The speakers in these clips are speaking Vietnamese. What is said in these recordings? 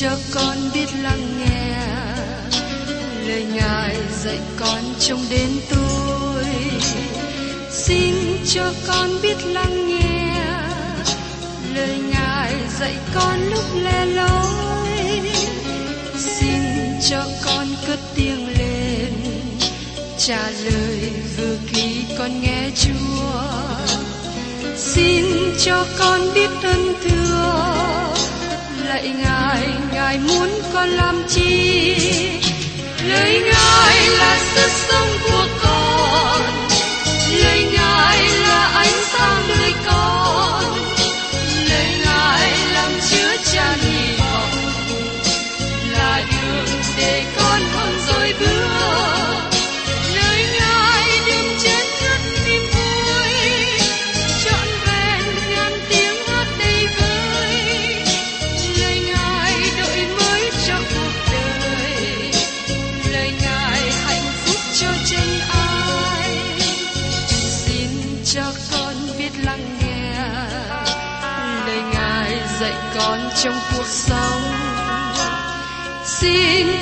cho con biết lắng nghe lời Ngài dạy con trong đến tôi. Xin cho con biết lắng nghe lời Ngài dạy con lúc lẻ loi. Xin cho con cất tiếng lên trả lời vừa khi con nghe Chúa. Xin cho con biết ơn thưa lạy Ngài, Ngài muốn con làm chi? Lời Ngài là sức sống của con, lời Ngài là ánh sáng nơi con, lời Ngài làm chứa tràn hy vọng, là đường để con không dối bước. Lời Ngài đêm trên rất niềm vui, trọn vẹn ngàn tiếng hát đầy vơi. Lời Ngài đổi mới cho cuộc đời, lời Ngài hạnh phúc cho chân ai. Xin cho con biết lắng nghe lời Ngài dạy con trong cuộc sống. Xin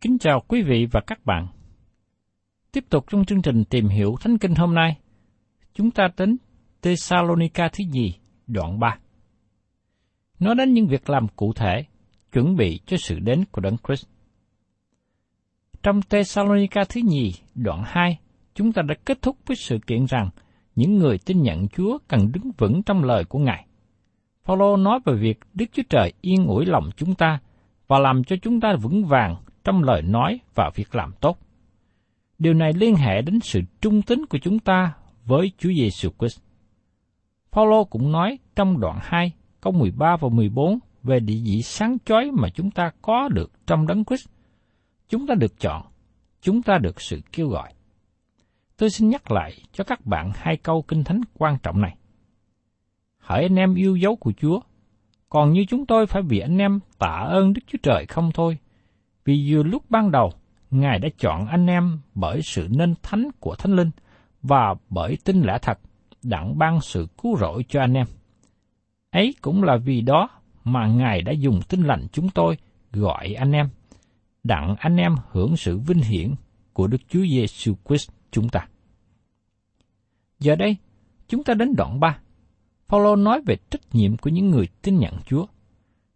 Kính chào quý vị và các bạn. Tiếp tục trong chương trình Tìm Hiểu Thánh Kinh hôm nay, chúng ta đến Tê-sa-lô-ni-ca thứ nhì, đoạn 3. Nói đến những việc làm cụ thể, chuẩn bị cho sự đến của Đấng Christ. Trong Tê-sa-lô-ni-ca thứ nhì, đoạn 2, chúng ta đã kết thúc với sự kiện rằng những người tin nhận Chúa cần đứng vững trong lời của Ngài. Phao-lô nói về việc Đức Chúa Trời yên ủi lòng chúng ta và làm cho chúng ta vững vàng trong lời nói và việc làm tốt. Điều này liên hệ đến sự trung tín của chúng ta với Chúa Giêsu Christ. Phao-lô cũng nói trong đoạn 2, câu 13 và 14 về địa vị sáng chói mà chúng ta có được trong Đấng Christ. Chúng ta được chọn, chúng ta được sự kêu gọi. Tôi xin nhắc lại cho các bạn hai câu Kinh Thánh quan trọng này. Hỡi anh em yêu dấu của Chúa, còn như chúng tôi phải vì anh em tạ ơn Đức Chúa Trời không thôi, vì vừa lúc ban đầu, Ngài đã chọn anh em bởi sự nên thánh của Thánh Linh và bởi tin lẽ thật, đặng ban sự cứu rỗi cho anh em. Ấy cũng là vì đó mà Ngài đã dùng tin lành chúng tôi gọi anh em, đặng anh em hưởng sự vinh hiển của Đức Chúa Giêsu Christ chúng ta. Giờ đây, chúng ta đến đoạn 3. Phao-lô nói về trách nhiệm của những người tin nhận Chúa.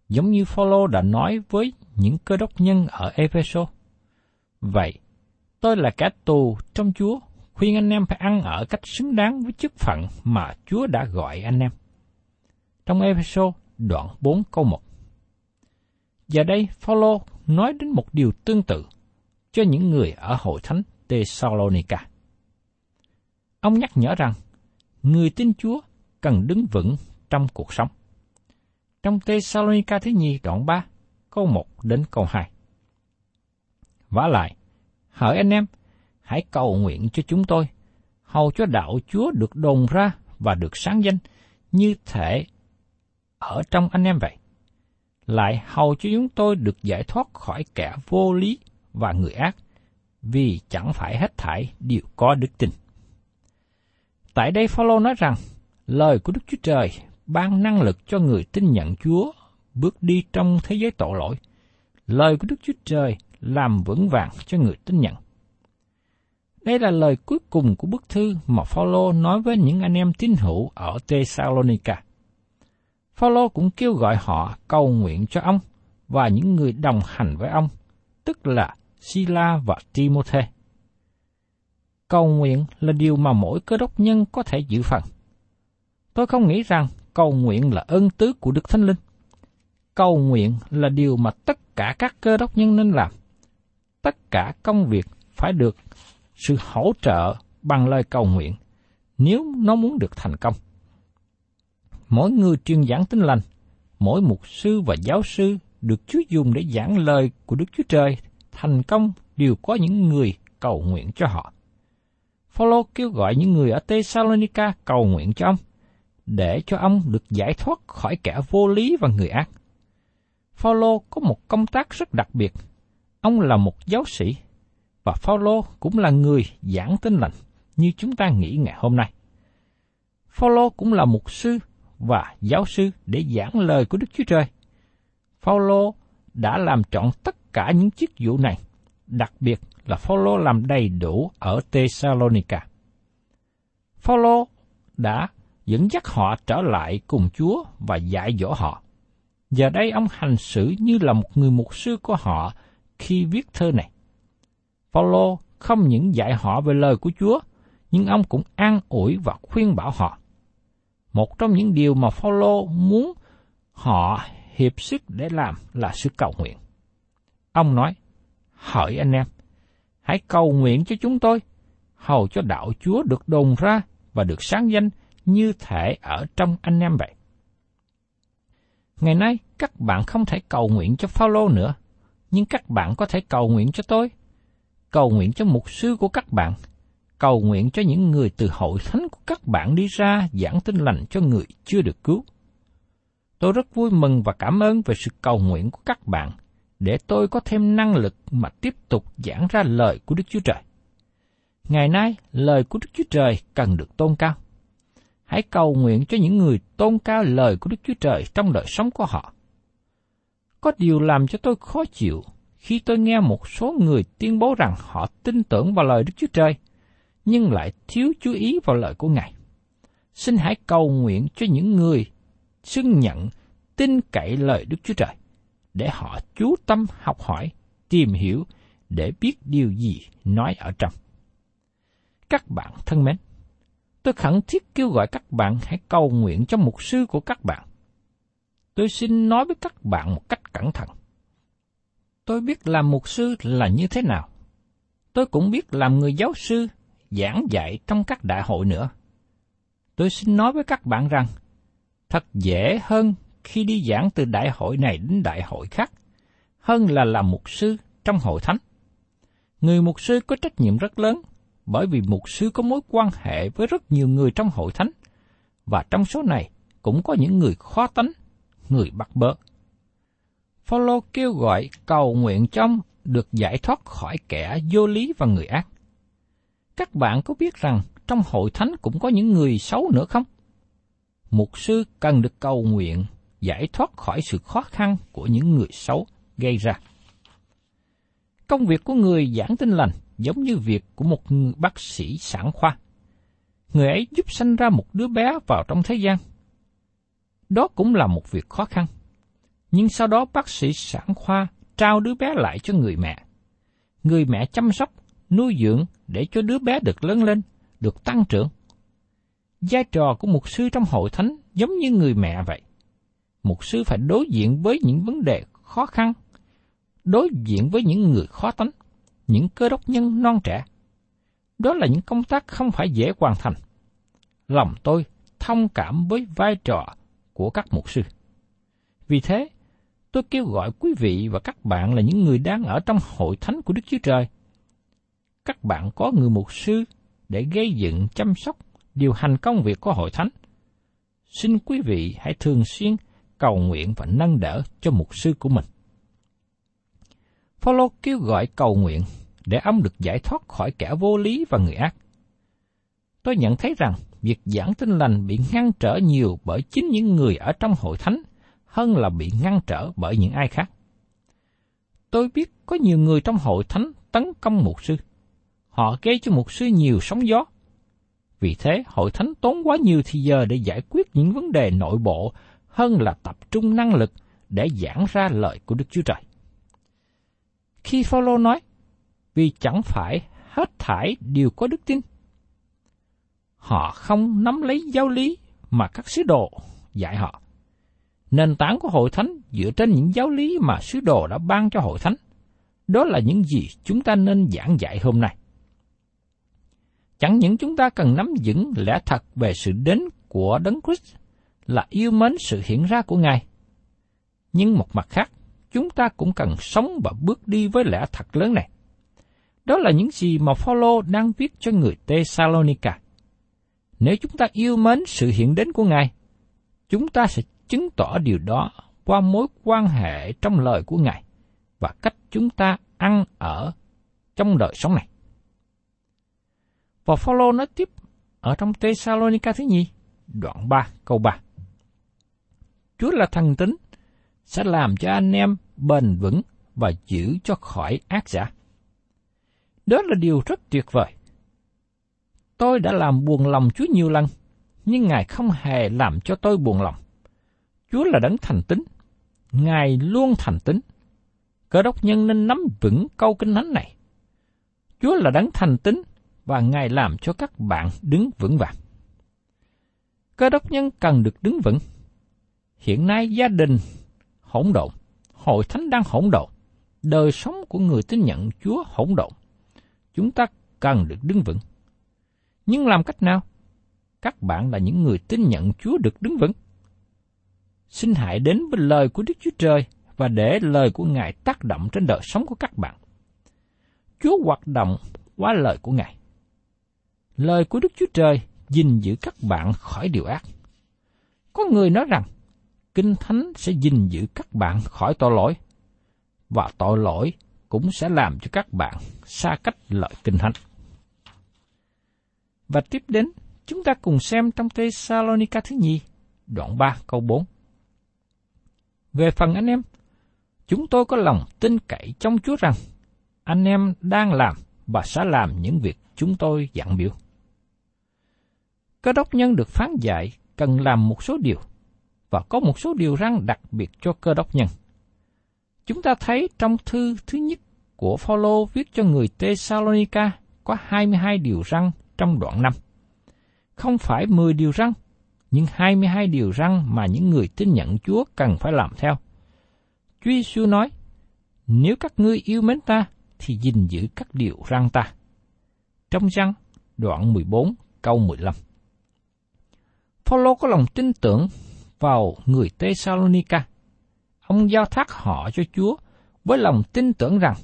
Giống như Phao-lô đã nói với những cơ đốc nhân ở Ê-phê-sô. Vậy, tôi là kẻ tù trong Chúa, khuyên anh em phải ăn ở cách xứng đáng với chức phận mà Chúa đã gọi anh em. Trong Ê-phê-sô, đoạn 4 câu 1. Giờ đây, Phao-lô nói đến một điều tương tự cho những người ở hội thánh Tê-sa-lô-ni-ca. Ông nhắc nhở rằng, người tin Chúa cần đứng vững trong cuộc sống. Trong Tê-sa-lô-ni-ca thứ nhì đoạn 3, câu 1 đến câu 2. Vả lại, hỡi anh em, hãy cầu nguyện cho chúng tôi, hầu cho đạo Chúa được đồn ra và được sáng danh, như thể ở trong anh em vậy. Lại hầu cho chúng tôi được giải thoát khỏi kẻ vô lý và người ác, vì chẳng phải hết thảy đều có đức tin. Tại đây Phao-lô nói rằng, lời của Đức Chúa Trời ban năng lực cho người tin nhận Chúa bước đi trong thế giới tội lỗi. Lời của Đức Chúa Trời làm vững vàng cho người tin nhận. Đây là lời cuối cùng của bức thư mà Phao-lô nói với những anh em tín hữu ở Tê-sa-lô-ni-ca. Phao-lô cũng kêu gọi họ cầu nguyện cho ông và những người đồng hành với ông, tức là Sila và Ti-mô-thê. Cầu nguyện là điều mà mỗi cơ đốc nhân có thể dự phần. Tôi không nghĩ rằng cầu nguyện là ân tứ của Đức Thánh Linh. Cầu nguyện là điều mà tất cả các cơ đốc nhân nên làm. Tất cả công việc phải được sự hỗ trợ bằng lời cầu nguyện, nếu nó muốn được thành công. Mỗi người truyền giảng Tin Lành, mỗi mục sư và giáo sư được Chúa dùng để giảng lời của Đức Chúa Trời thành công đều có những người cầu nguyện cho họ. Phao-lô kêu gọi những người ở Tê-sa-lô-ni-ca cầu nguyện cho ông, để cho ông được giải thoát khỏi kẻ vô lý và người ác. Phao-lô có một công tác rất đặc biệt. Ông là một giáo sĩ, và Phao-lô cũng là người giảng Tin Lành như chúng ta nghĩ ngày hôm nay. Phao-lô cũng là mục sư và giáo sư để giảng lời của Đức Chúa Trời. Phao-lô đã làm trọn tất cả những chức vụ này, đặc biệt là Phao-lô làm đầy đủ ở Tê-sa-lô-ni-ca. Phao-lô đã dẫn dắt họ trở lại cùng Chúa và dạy dỗ họ. Giờ đây ông hành xử như là một người mục sư của họ khi viết thơ này. Phao-lô không những dạy họ về lời của Chúa, nhưng ông cũng an ủi và khuyên bảo họ. Một trong những điều mà Phao-lô muốn họ hiệp sức để làm là sự cầu nguyện. Ông nói, hỡi anh em, hãy cầu nguyện cho chúng tôi, hầu cho đạo Chúa được đồn ra và được sáng danh như thể ở trong anh em vậy. Ngày nay, các bạn không thể cầu nguyện cho Phao-lô nữa, nhưng các bạn có thể cầu nguyện cho tôi, cầu nguyện cho mục sư của các bạn, cầu nguyện cho những người từ hội thánh của các bạn đi ra giảng Tin Lành cho người chưa được cứu. Tôi rất vui mừng và cảm ơn về sự cầu nguyện của các bạn, để tôi có thêm năng lực mà tiếp tục giảng ra lời của Đức Chúa Trời. Ngày nay, lời của Đức Chúa Trời cần được tôn cao. Hãy cầu nguyện cho những người tôn cao lời của Đức Chúa Trời trong đời sống của họ. Có điều làm cho tôi khó chịu khi tôi nghe một số người tuyên bố rằng họ tin tưởng vào lời Đức Chúa Trời, nhưng lại thiếu chú ý vào lời của Ngài. Xin hãy cầu nguyện cho những người xưng nhận, tin cậy lời Đức Chúa Trời, để họ chú tâm học hỏi, tìm hiểu, để biết điều gì nói ở trong. Các bạn thân mến, tôi khẩn thiết kêu gọi các bạn hãy cầu nguyện cho mục sư của các bạn. Tôi xin nói với các bạn một cách cẩn thận. Tôi biết làm mục sư là như thế nào. Tôi cũng biết làm người giáo sư, giảng dạy trong các đại hội nữa. Tôi xin nói với các bạn rằng, thật dễ hơn khi đi giảng từ đại hội này đến đại hội khác, hơn là làm mục sư trong hội thánh. Người mục sư có trách nhiệm rất lớn, bởi vì mục sư có mối quan hệ với rất nhiều người trong hội thánh, và trong số này cũng có những người khó tánh, người bắt bớ. Phao-lô kêu gọi cầu nguyện cho ông được giải thoát khỏi kẻ vô lý và người ác. Các bạn có biết rằng trong hội thánh cũng có những người xấu nữa không? Mục sư cần được cầu nguyện giải thoát khỏi sự khó khăn của những người xấu gây ra. Công việc của người giảng Tin Lành giống như việc của một bác sĩ sản khoa. Người ấy giúp sanh ra một đứa bé vào trong thế gian. Đó cũng là một việc khó khăn. Nhưng sau đó bác sĩ sản khoa trao đứa bé lại cho người mẹ. Người mẹ chăm sóc, nuôi dưỡng để cho đứa bé được lớn lên, được tăng trưởng. Vai trò của mục sư trong hội thánh giống như người mẹ vậy. Mục sư phải đối diện với những vấn đề khó khăn, đối diện với những người khó tánh, những cơ đốc nhân non trẻ. Đó là những công tác không phải dễ hoàn thành. Lòng tôi thông cảm với vai trò của các mục sư. Vì thế, tôi kêu gọi quý vị và các bạn là những người đang ở trong hội thánh của Đức Chúa Trời. Các bạn có người mục sư để gây dựng, chăm sóc, điều hành công việc của hội thánh. Xin quý vị hãy thường xuyên cầu nguyện và nâng đỡ cho mục sư của mình. Phao-lô kêu gọi cầu nguyện để ông được giải thoát khỏi kẻ vô lý và người ác. Tôi nhận thấy rằng việc giảng Tin Lành bị ngăn trở nhiều bởi chính những người ở trong hội thánh hơn là bị ngăn trở bởi những ai khác. Tôi biết có nhiều người trong hội thánh tấn công mục sư. Họ gây cho mục sư nhiều sóng gió. Vì thế, hội thánh tốn quá nhiều thời giờ để giải quyết những vấn đề nội bộ hơn là tập trung năng lực để giảng ra lời của Đức Chúa Trời. Khi Phao-lô nói, vì chẳng phải hết thảy đều có đức tin. Họ không nắm lấy giáo lý mà các sứ đồ dạy họ. Nền tảng của hội thánh dựa trên những giáo lý mà sứ đồ đã ban cho hội thánh. Đó là những gì chúng ta nên giảng dạy hôm nay. Chẳng những chúng ta cần nắm vững lẽ thật về sự đến của Đấng Christ là yêu mến sự hiện ra của Ngài, nhưng một mặt khác, chúng ta cũng cần sống và bước đi với lẽ thật lớn này. Đó là những gì mà Phao-lô đang viết cho người Tê-sa-lô-ni-ca. Nếu chúng ta yêu mến sự hiện đến của Ngài, chúng ta sẽ chứng tỏ điều đó qua mối quan hệ trong lời của Ngài và cách chúng ta ăn ở trong đời sống này. Và Phao-lô nói tiếp ở trong Tê-sa-lô-ni-ca thứ nhì, đoạn 3, câu 3. Chúa là thần tính, sẽ làm cho anh em bền vững và giữ cho khỏi ác giả. Đó là điều rất tuyệt vời. Tôi đã làm buồn lòng Chúa nhiều lần, nhưng Ngài không hề làm cho tôi buồn lòng. Chúa là đấng thành tín, Ngài luôn thành tín. Cơ đốc nhân nên nắm vững câu kinh thánh này. Chúa là đấng thành tín và Ngài làm cho các bạn đứng vững vàng. Cơ đốc nhân cần được đứng vững. Hiện nay gia đình hỗn độn, hội thánh đang hỗn độn, đời sống của người tin nhận Chúa hỗn độn. Chúng ta cần được đứng vững. Nhưng làm cách nào? Các bạn là những người tin nhận Chúa được đứng vững. Xin hãy đến với lời của Đức Chúa Trời và để lời của Ngài tác động trên đời sống của các bạn. Chúa hoạt động qua lời của Ngài. Lời của Đức Chúa Trời gìn giữ các bạn khỏi điều ác. Có người nói rằng, Kinh Thánh sẽ gìn giữ các bạn khỏi tội lỗi, và tội lỗi cũng sẽ làm cho các bạn xa cách lời Kinh Thánh. Và tiếp đến, chúng ta cùng xem trong Tê-sa-lô-ni-ca thứ nhì, đoạn 3, câu 4. Về phần anh em, chúng tôi có lòng tin cậy trong Chúa rằng, anh em đang làm và sẽ làm những việc chúng tôi dặn biểu. Cơ đốc nhân được phán dạy cần làm một số điều, và có một số điều răn đặc biệt cho cơ đốc nhân. Chúng ta thấy trong thư thứ nhất của Phao-lô viết cho người Tê-sa-lô-ni-ca có 22 điều răn trong đoạn 5. Không phải 10 điều răn, nhưng 22 điều răn mà những người tin nhận Chúa cần phải làm theo. Chúa Giêsu nói, nếu các ngươi yêu mến ta, thì gìn giữ các điều răn ta. Trong răn, đoạn 14, câu 15. Phao-lô có lòng tin tưởng vào người Tê-sa-lô-ni-ca. Ông giao thác họ cho Chúa với lòng tin tưởng rằng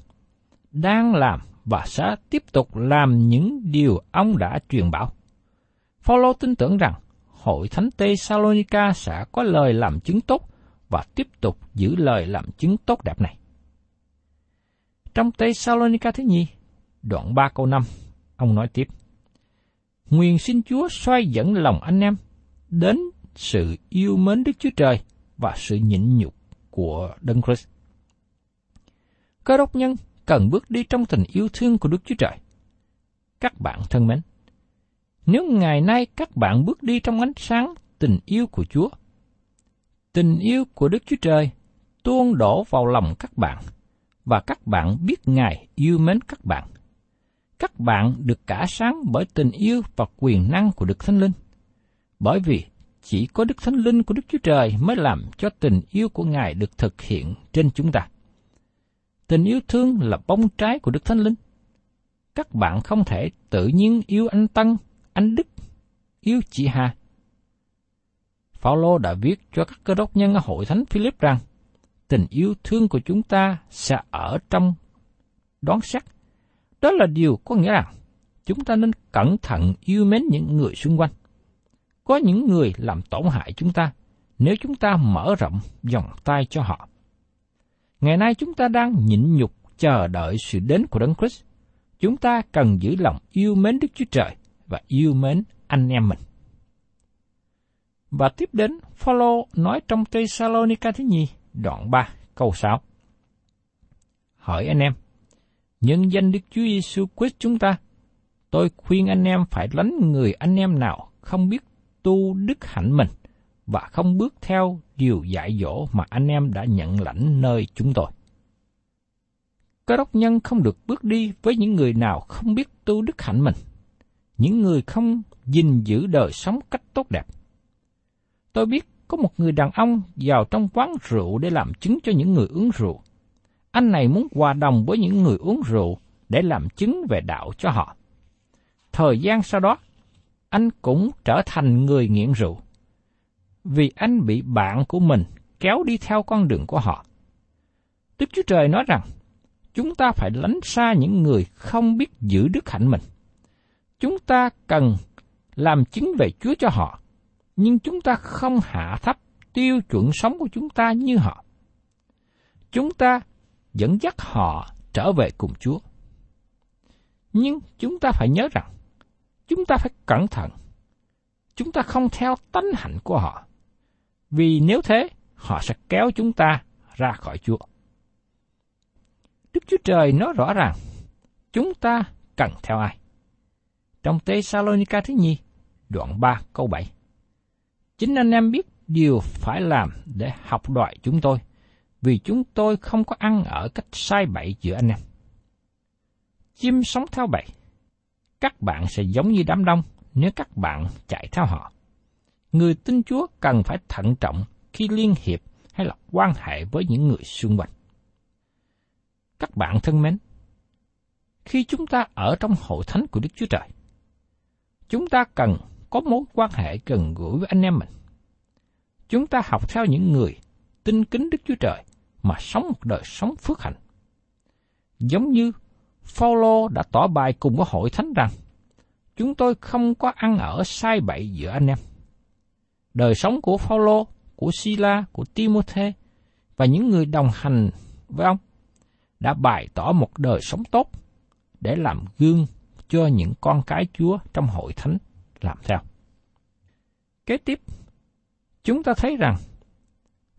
đang làm và sẽ tiếp tục làm những điều ông đã truyền bảo. Phao-lô tin tưởng rằng hội thánh Tê-sa-lô-ni-ca sẽ có lời làm chứng tốt và tiếp tục giữ lời làm chứng tốt đẹp này. Trong Tê-sa-lô-ni-ca thứ nhì, đoạn 3 câu 5, ông nói tiếp: Nguyện xin Chúa xoay dẫn lòng anh em đến sự yêu mến Đức Chúa Trời và sự nhịn nhục của Đấng Christ. Cơ đốc nhân cần bước đi trong tình yêu thương của Đức Chúa Trời. Các bạn thân mến, nếu ngày nay các bạn bước đi trong ánh sáng tình yêu của Chúa, tình yêu của Đức Chúa Trời tuôn đổ vào lòng các bạn, và các bạn biết Ngài yêu mến các bạn. Các bạn được cả sáng bởi tình yêu và quyền năng của Đức Thánh Linh, bởi vì chỉ có Đức Thánh Linh của Đức Chúa Trời mới làm cho tình yêu của Ngài được thực hiện trên chúng ta. Tình yêu thương là bông trái của Đức Thánh Linh. Các bạn không thể tự nhiên yêu anh Tân, anh Đức, yêu chị Hà. Phao-lô đã viết cho các cơ đốc nhân ở hội thánh Philip rằng, tình yêu thương của chúng ta sẽ ở trong đoán xét. Đó là điều có nghĩa rằng, chúng ta nên cẩn thận yêu mến những người xung quanh. Có những người làm tổn hại chúng ta nếu chúng ta mở rộng vòng tay cho họ. Ngày nay chúng ta đang nhịn nhục chờ đợi sự đến của Đấng Christ. Chúng ta cần giữ lòng yêu mến Đức Chúa Trời và yêu mến anh em mình. Và tiếp đến, Phao-lô nói trong Tê-sa-lô-ni-ca thứ nhì, đoạn 3, câu 6. Hỡi anh em, nhân danh Đức Chúa Giêsu Christ chúng ta, tôi khuyên anh em phải lánh người anh em nào không biết tu đức hạnh mình và không bước theo điều dạy dỗ mà anh em đã nhận lãnh nơi chúng tôi. Cơ đốc nhân không được bước đi với những người nào không biết tu đức hạnh mình, những người không gìn giữ đời sống cách tốt đẹp. Tôi biết có một người đàn ông vào trong quán rượu để làm chứng cho những người uống rượu. Anh này muốn hòa đồng với những người uống rượu để làm chứng về đạo cho họ. Thời gian sau đó, anh cũng trở thành người nghiện rượu, vì anh bị bạn của mình kéo đi theo con đường của họ. Đức Chúa Trời nói rằng, chúng ta phải lánh xa những người không biết giữ đức hạnh mình. Chúng ta cần làm chứng về Chúa cho họ, nhưng chúng ta không hạ thấp tiêu chuẩn sống của chúng ta như họ. Chúng ta dẫn dắt họ trở về cùng Chúa. Nhưng chúng ta phải nhớ rằng, chúng ta phải cẩn thận. Chúng ta không theo tánh hạnh của họ, vì nếu thế, họ sẽ kéo chúng ta ra khỏi Chúa. Đức Chúa Trời nói rõ ràng, chúng ta cần theo ai? Trong Tê-sa-lô-ni-ca thứ nhì, đoạn 3 câu 7. Chính anh em biết điều phải làm để học đòi chúng tôi, vì chúng tôi không có ăn ở cách sai bậy giữa anh em. Chim sống theo bầy, các bạn sẽ giống như đám đông nếu các bạn chạy theo họ. Người tin Chúa cần phải thận trọng khi liên hiệp hay là quan hệ với những người xung quanh. Các bạn thân mến, khi chúng ta ở trong hội thánh của Đức Chúa Trời, chúng ta cần có mối quan hệ gần gũi với anh em mình. Chúng ta học theo những người tin kính Đức Chúa Trời mà sống một đời sống phước hạnh. Giống như Phao-lô đã tỏ bài cùng với hội thánh rằng, chúng tôi không có ăn ở sai bậy giữa anh em. Đời sống của Phao-lô, của Sila, của Ti-mô-thê và những người đồng hành với ông đã bày tỏ một đời sống tốt để làm gương cho những con cái Chúa trong hội thánh làm theo. Kế tiếp, chúng ta thấy rằng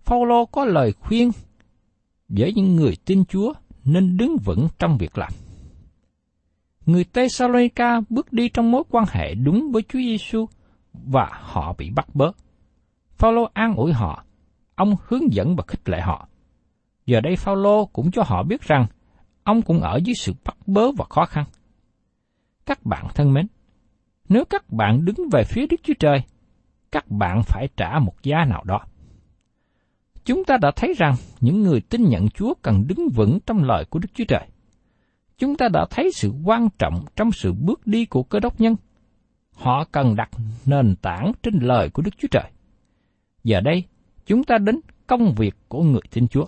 Phao-lô có lời khuyên với những người tin Chúa nên đứng vững trong việc làm. Người Tê-sa-lô-ni-ca bước đi trong mối quan hệ đúng với Chúa Giêsu và họ bị bắt bớ. Phao-lô an ủi họ, ông hướng dẫn và khích lệ họ. Giờ đây Phao-lô cũng cho họ biết rằng ông cũng ở dưới sự bắt bớ và khó khăn. Các bạn thân mến, nếu các bạn đứng về phía Đức Chúa Trời, các bạn phải trả một giá nào đó. Chúng ta đã thấy rằng những người tin nhận Chúa cần đứng vững trong lời của Đức Chúa Trời. Chúng ta đã thấy sự quan trọng trong sự bước đi của cơ đốc nhân. Họ cần đặt nền tảng trên lời của Đức Chúa Trời. Giờ đây, chúng ta đến công việc của người tin Chúa,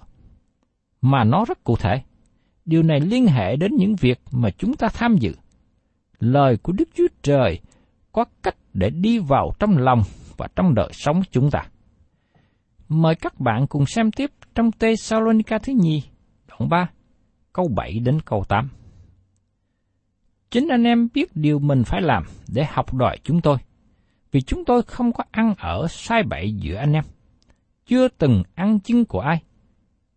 mà nó rất cụ thể. Điều này liên hệ đến những việc mà chúng ta tham dự. Lời của Đức Chúa Trời có cách để đi vào trong lòng và trong đời sống chúng ta. Mời các bạn cùng xem tiếp trong Tê-sa-lô-ni-ca thứ nhì, đoạn 3, câu 7 đến câu 8. Chính anh em biết điều mình phải làm để học đòi chúng tôi, vì chúng tôi không có ăn ở sai bậy giữa anh em, chưa từng ăn chưng của ai,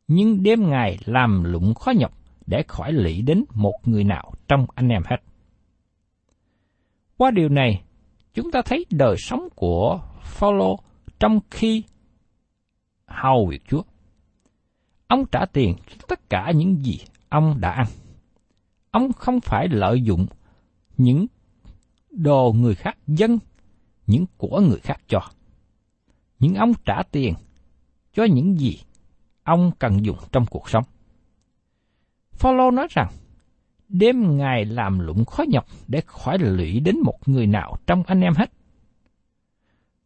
nhưng đêm ngày làm lụng khó nhọc để khỏi lụy đến một người nào trong anh em hết. Qua điều này, chúng ta thấy đời sống của Phao-lô trong khi hầu việc Chúa. Ông trả tiền cho tất cả những gì ông đã ăn. Ông không phải lợi dụng những đồ người khác dâng, những của người khác cho. Nhưng ông trả tiền cho những gì ông cần dùng trong cuộc sống. Phao-lô nói rằng, đêm ngày làm lụng khó nhọc để khỏi lụy đến một người nào trong anh em hết.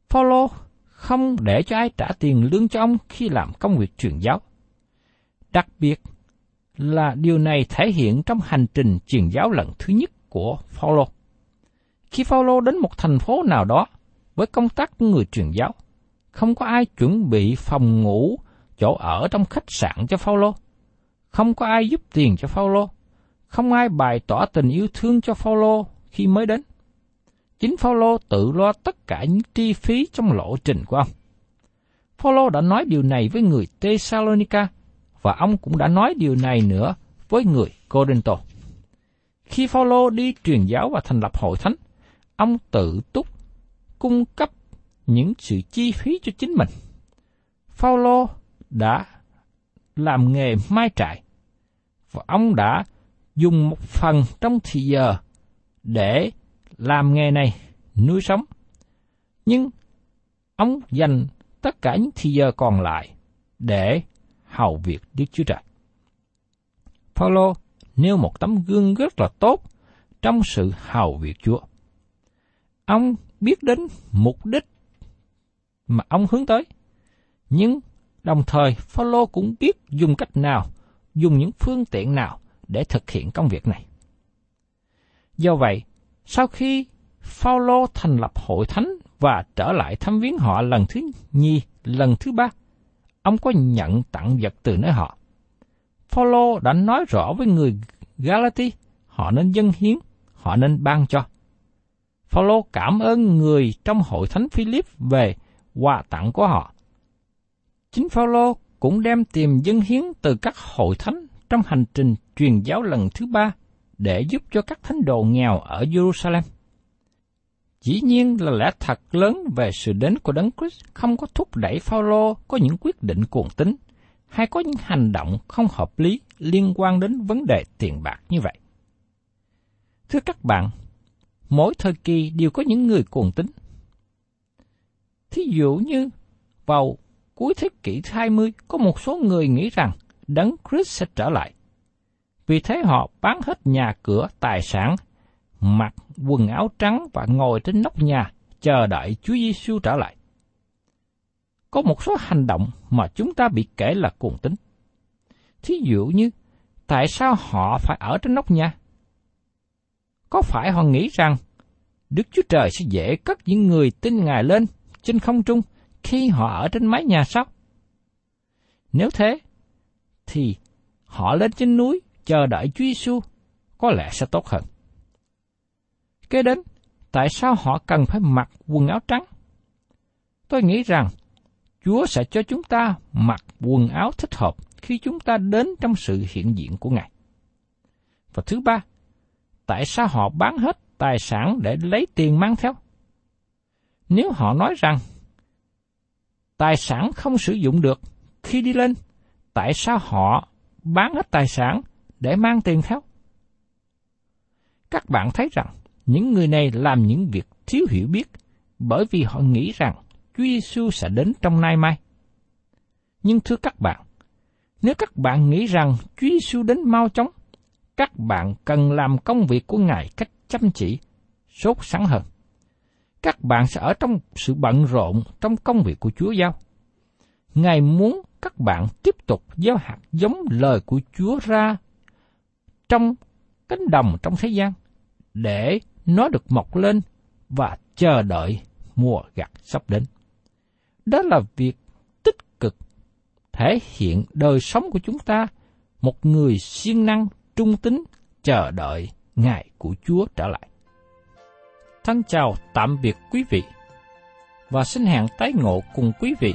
Phao-lô không để cho ai trả tiền lương cho ông khi làm công việc truyền giáo. Đặc biệt là điều này thể hiện trong hành trình truyền giáo lần thứ nhất của Phao-lô. Khi Phao-lô đến một thành phố nào đó với công tác của người truyền giáo, không có ai chuẩn bị phòng ngủ, chỗ ở trong khách sạn cho Phao-lô, không có ai giúp tiền cho Phao-lô, không ai bày tỏ tình yêu thương cho Phao-lô khi mới đến. Chính Phao-lô tự lo tất cả những chi phí trong lộ trình của ông. Phao-lô đã nói điều này với người Tê-sa-lô-ni-ca, và ông cũng đã nói điều này nữa với người Corinto. Khi Phao-lô đi truyền giáo và thành lập hội thánh, ông tự túc cung cấp những sự chi phí cho chính mình. Phao-lô đã làm nghề mai trại. và ông đã dùng một phần trong thì giờ để làm nghề này nuôi sống. Nhưng ông dành tất cả những thì giờ còn lại để hầu việc Đức Chúa Trời. Phao-lô nêu một tấm gương rất là tốt trong sự hầu việc Chúa. Ông biết đến mục đích mà ông hướng tới, nhưng đồng thời Phao-lô cũng biết dùng cách nào, dùng những phương tiện nào để thực hiện công việc này. Do vậy, sau khi Phao-lô thành lập hội thánh và trở lại thăm viếng họ lần thứ ba, ông có nhận tặng vật từ nơi họ. Phao-lô đã nói rõ với người Galatia, họ nên dâng hiến, họ nên ban cho. Phao-lô cảm ơn người trong hội thánh Philip về quà tặng của họ. Chính Phao-lô cũng đem tiền dâng hiến từ các hội thánh trong hành trình truyền giáo lần thứ 3 để giúp cho các thánh đồ nghèo ở Jerusalem. Dĩ nhiên là lẽ thật lớn về sự đến của Đấng Christ không có thúc đẩy Phao-lô có những quyết định cuồng tín hay có những hành động không hợp lý liên quan đến vấn đề tiền bạc như vậy. Thưa các bạn, mỗi thời kỳ đều có những người cuồng tín. Thí dụ như vào cuối thế kỷ 20, có một số người nghĩ rằng Đấng Christ sẽ trở lại. Vì thế họ bán hết nhà cửa, tài sản, mặc quần áo trắng và ngồi trên nóc nhà chờ đợi Chúa Giêsu trở lại. Có một số hành động mà chúng ta bị kể là cuồng tín. Thí dụ như, tại sao họ phải ở trên nóc nhà? Có phải họ nghĩ rằng Đức Chúa Trời sẽ dễ cất những người tin Ngài lên trên không trung khi họ ở trên mái nhà sao? Nếu thế, thì họ lên trên núi chờ đợi Chúa Giêsu có lẽ sẽ tốt hơn. Kế đến, tại sao họ cần phải mặc quần áo trắng? Tôi nghĩ rằng Chúa sẽ cho chúng ta mặc quần áo thích hợp khi chúng ta đến trong sự hiện diện của Ngài. Và thứ ba, tại sao họ bán hết tài sản để lấy tiền mang theo? Nếu họ nói rằng tài sản không sử dụng được khi đi lên, tại sao họ bán hết tài sản để mang tiền theo? Các bạn thấy rằng những người này làm những việc thiếu hiểu biết bởi vì họ nghĩ rằng Chúa Giêsu sẽ đến trong nay mai. Nhưng thưa các bạn, nếu các bạn nghĩ rằng Chúa Giêsu đến mau chóng, các bạn cần làm công việc của Ngài cách chăm chỉ, sốt sắng hơn. Các bạn sẽ ở trong sự bận rộn trong công việc của Chúa giao. Ngài muốn các bạn tiếp tục gieo hạt giống lời của Chúa ra trong cánh đồng trong thế gian để nó được mọc lên và chờ đợi mùa gặt sắp đến. Đó là việc tích cực thể hiện đời sống của chúng ta, một người siêng năng, trung tín chờ đợi ngày của Chúa trở lại. Thân chào tạm biệt quý vị và xin hẹn tái ngộ cùng quý vị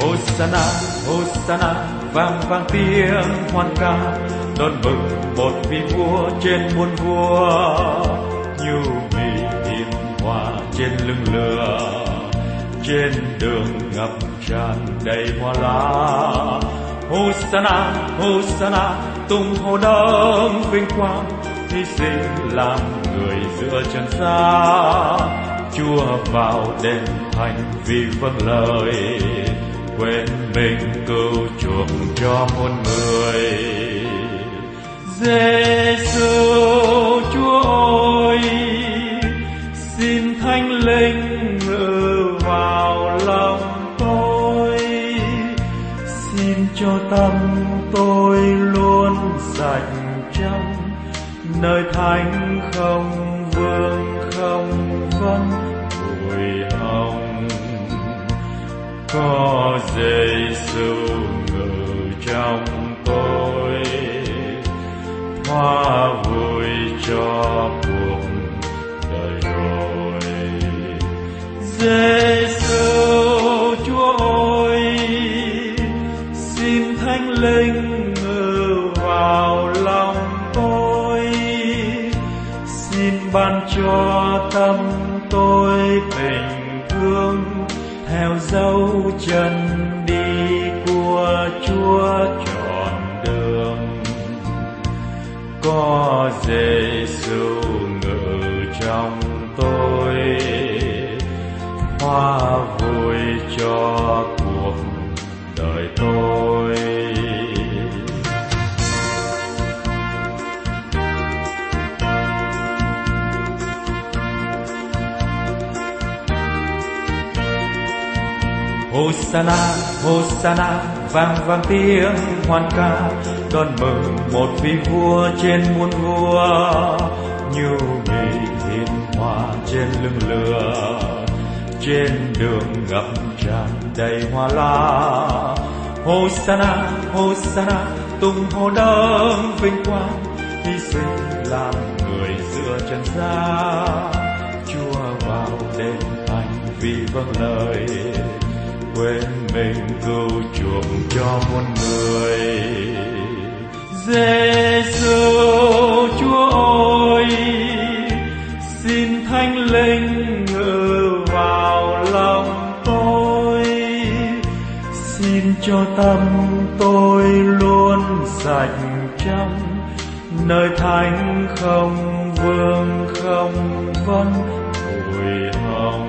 Hosanna, Hosanna, vang vang tiếng hoan ca, đón mừng một vị vua trên muôn vua, như mì in hoa trên lưng lừa, trên đường ngập tràn đầy hoa lá. Hosanna, Hosanna, tung hô đấng vinh quang, hy sinh làm người giữa trần xa. Chúa vào đền thành vì vâng lời, quên mình cứu chuộc cho muôn người. Giêsu Chúa ơi, xin Thánh Linh ngự vào lòng tôi, xin cho tâm tôi luôn sạch trong nơi thánh, không vương không vấn bụi hồng. có Giêsu ngự trong tôi, hoa vui cho cuộc đời rồi. Giêsu Chúa ơi, xin Thánh Linh ngự vào lòng tôi, xin ban cho tâm tôi bình thương theo dấu chân đi của Chúa trọn đường. Có Giêsu ngự trong tôi, hoa vui cho cuộc đời tôi. Hô-sa-na, Hô-sa-na, vang vang tiếng hoan ca, đón mừng một vị vua trên muôn vua, như người hiền hòa trên lưng lừa, trên đường ngập tràn đầy hoa lá. Hô-sa-na, Hô-sa-na, tung hô đấng vinh quang, hy sinh làm người giữa trần gian. Chúa vào đền thành vì vâng lời, quên mình cứu chuộc cho muôn người. Giêsu Chúa ơi, xin Thánh Linh ngự vào lòng tôi, xin cho tâm tôi luôn sạch trong nơi thánh không vương không vấn bụi hồng.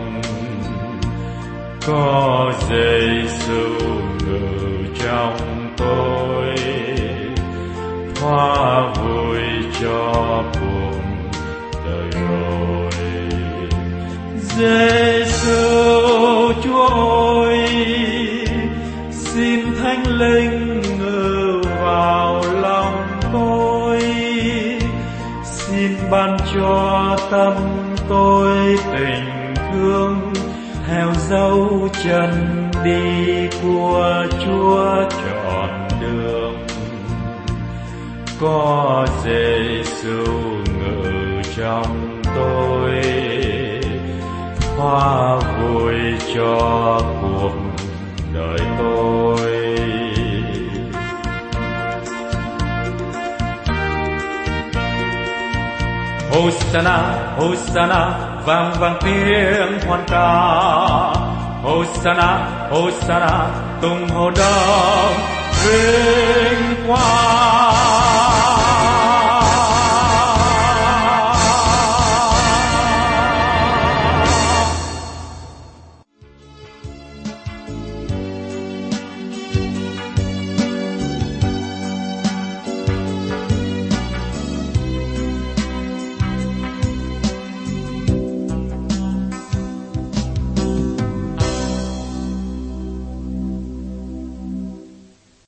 Có Giêsu ngự trong tôi, hoa vui cho cuộc đời rồi. Giêsu Chúa ơi, xin Thánh Linh ngự vào lòng tôi, xin ban cho tâm tôi tình thương theo dấu chân đi của Chúa trọn đường. Có Giêsu ngự trong tôi, hoa vui cho cuộc đời tôi. Hô-sa-na, Hô-sa-na, vang vang tiếng hoan ca. Hô-sa-na, Hô-sa-na, tung hô đấng vinh quang.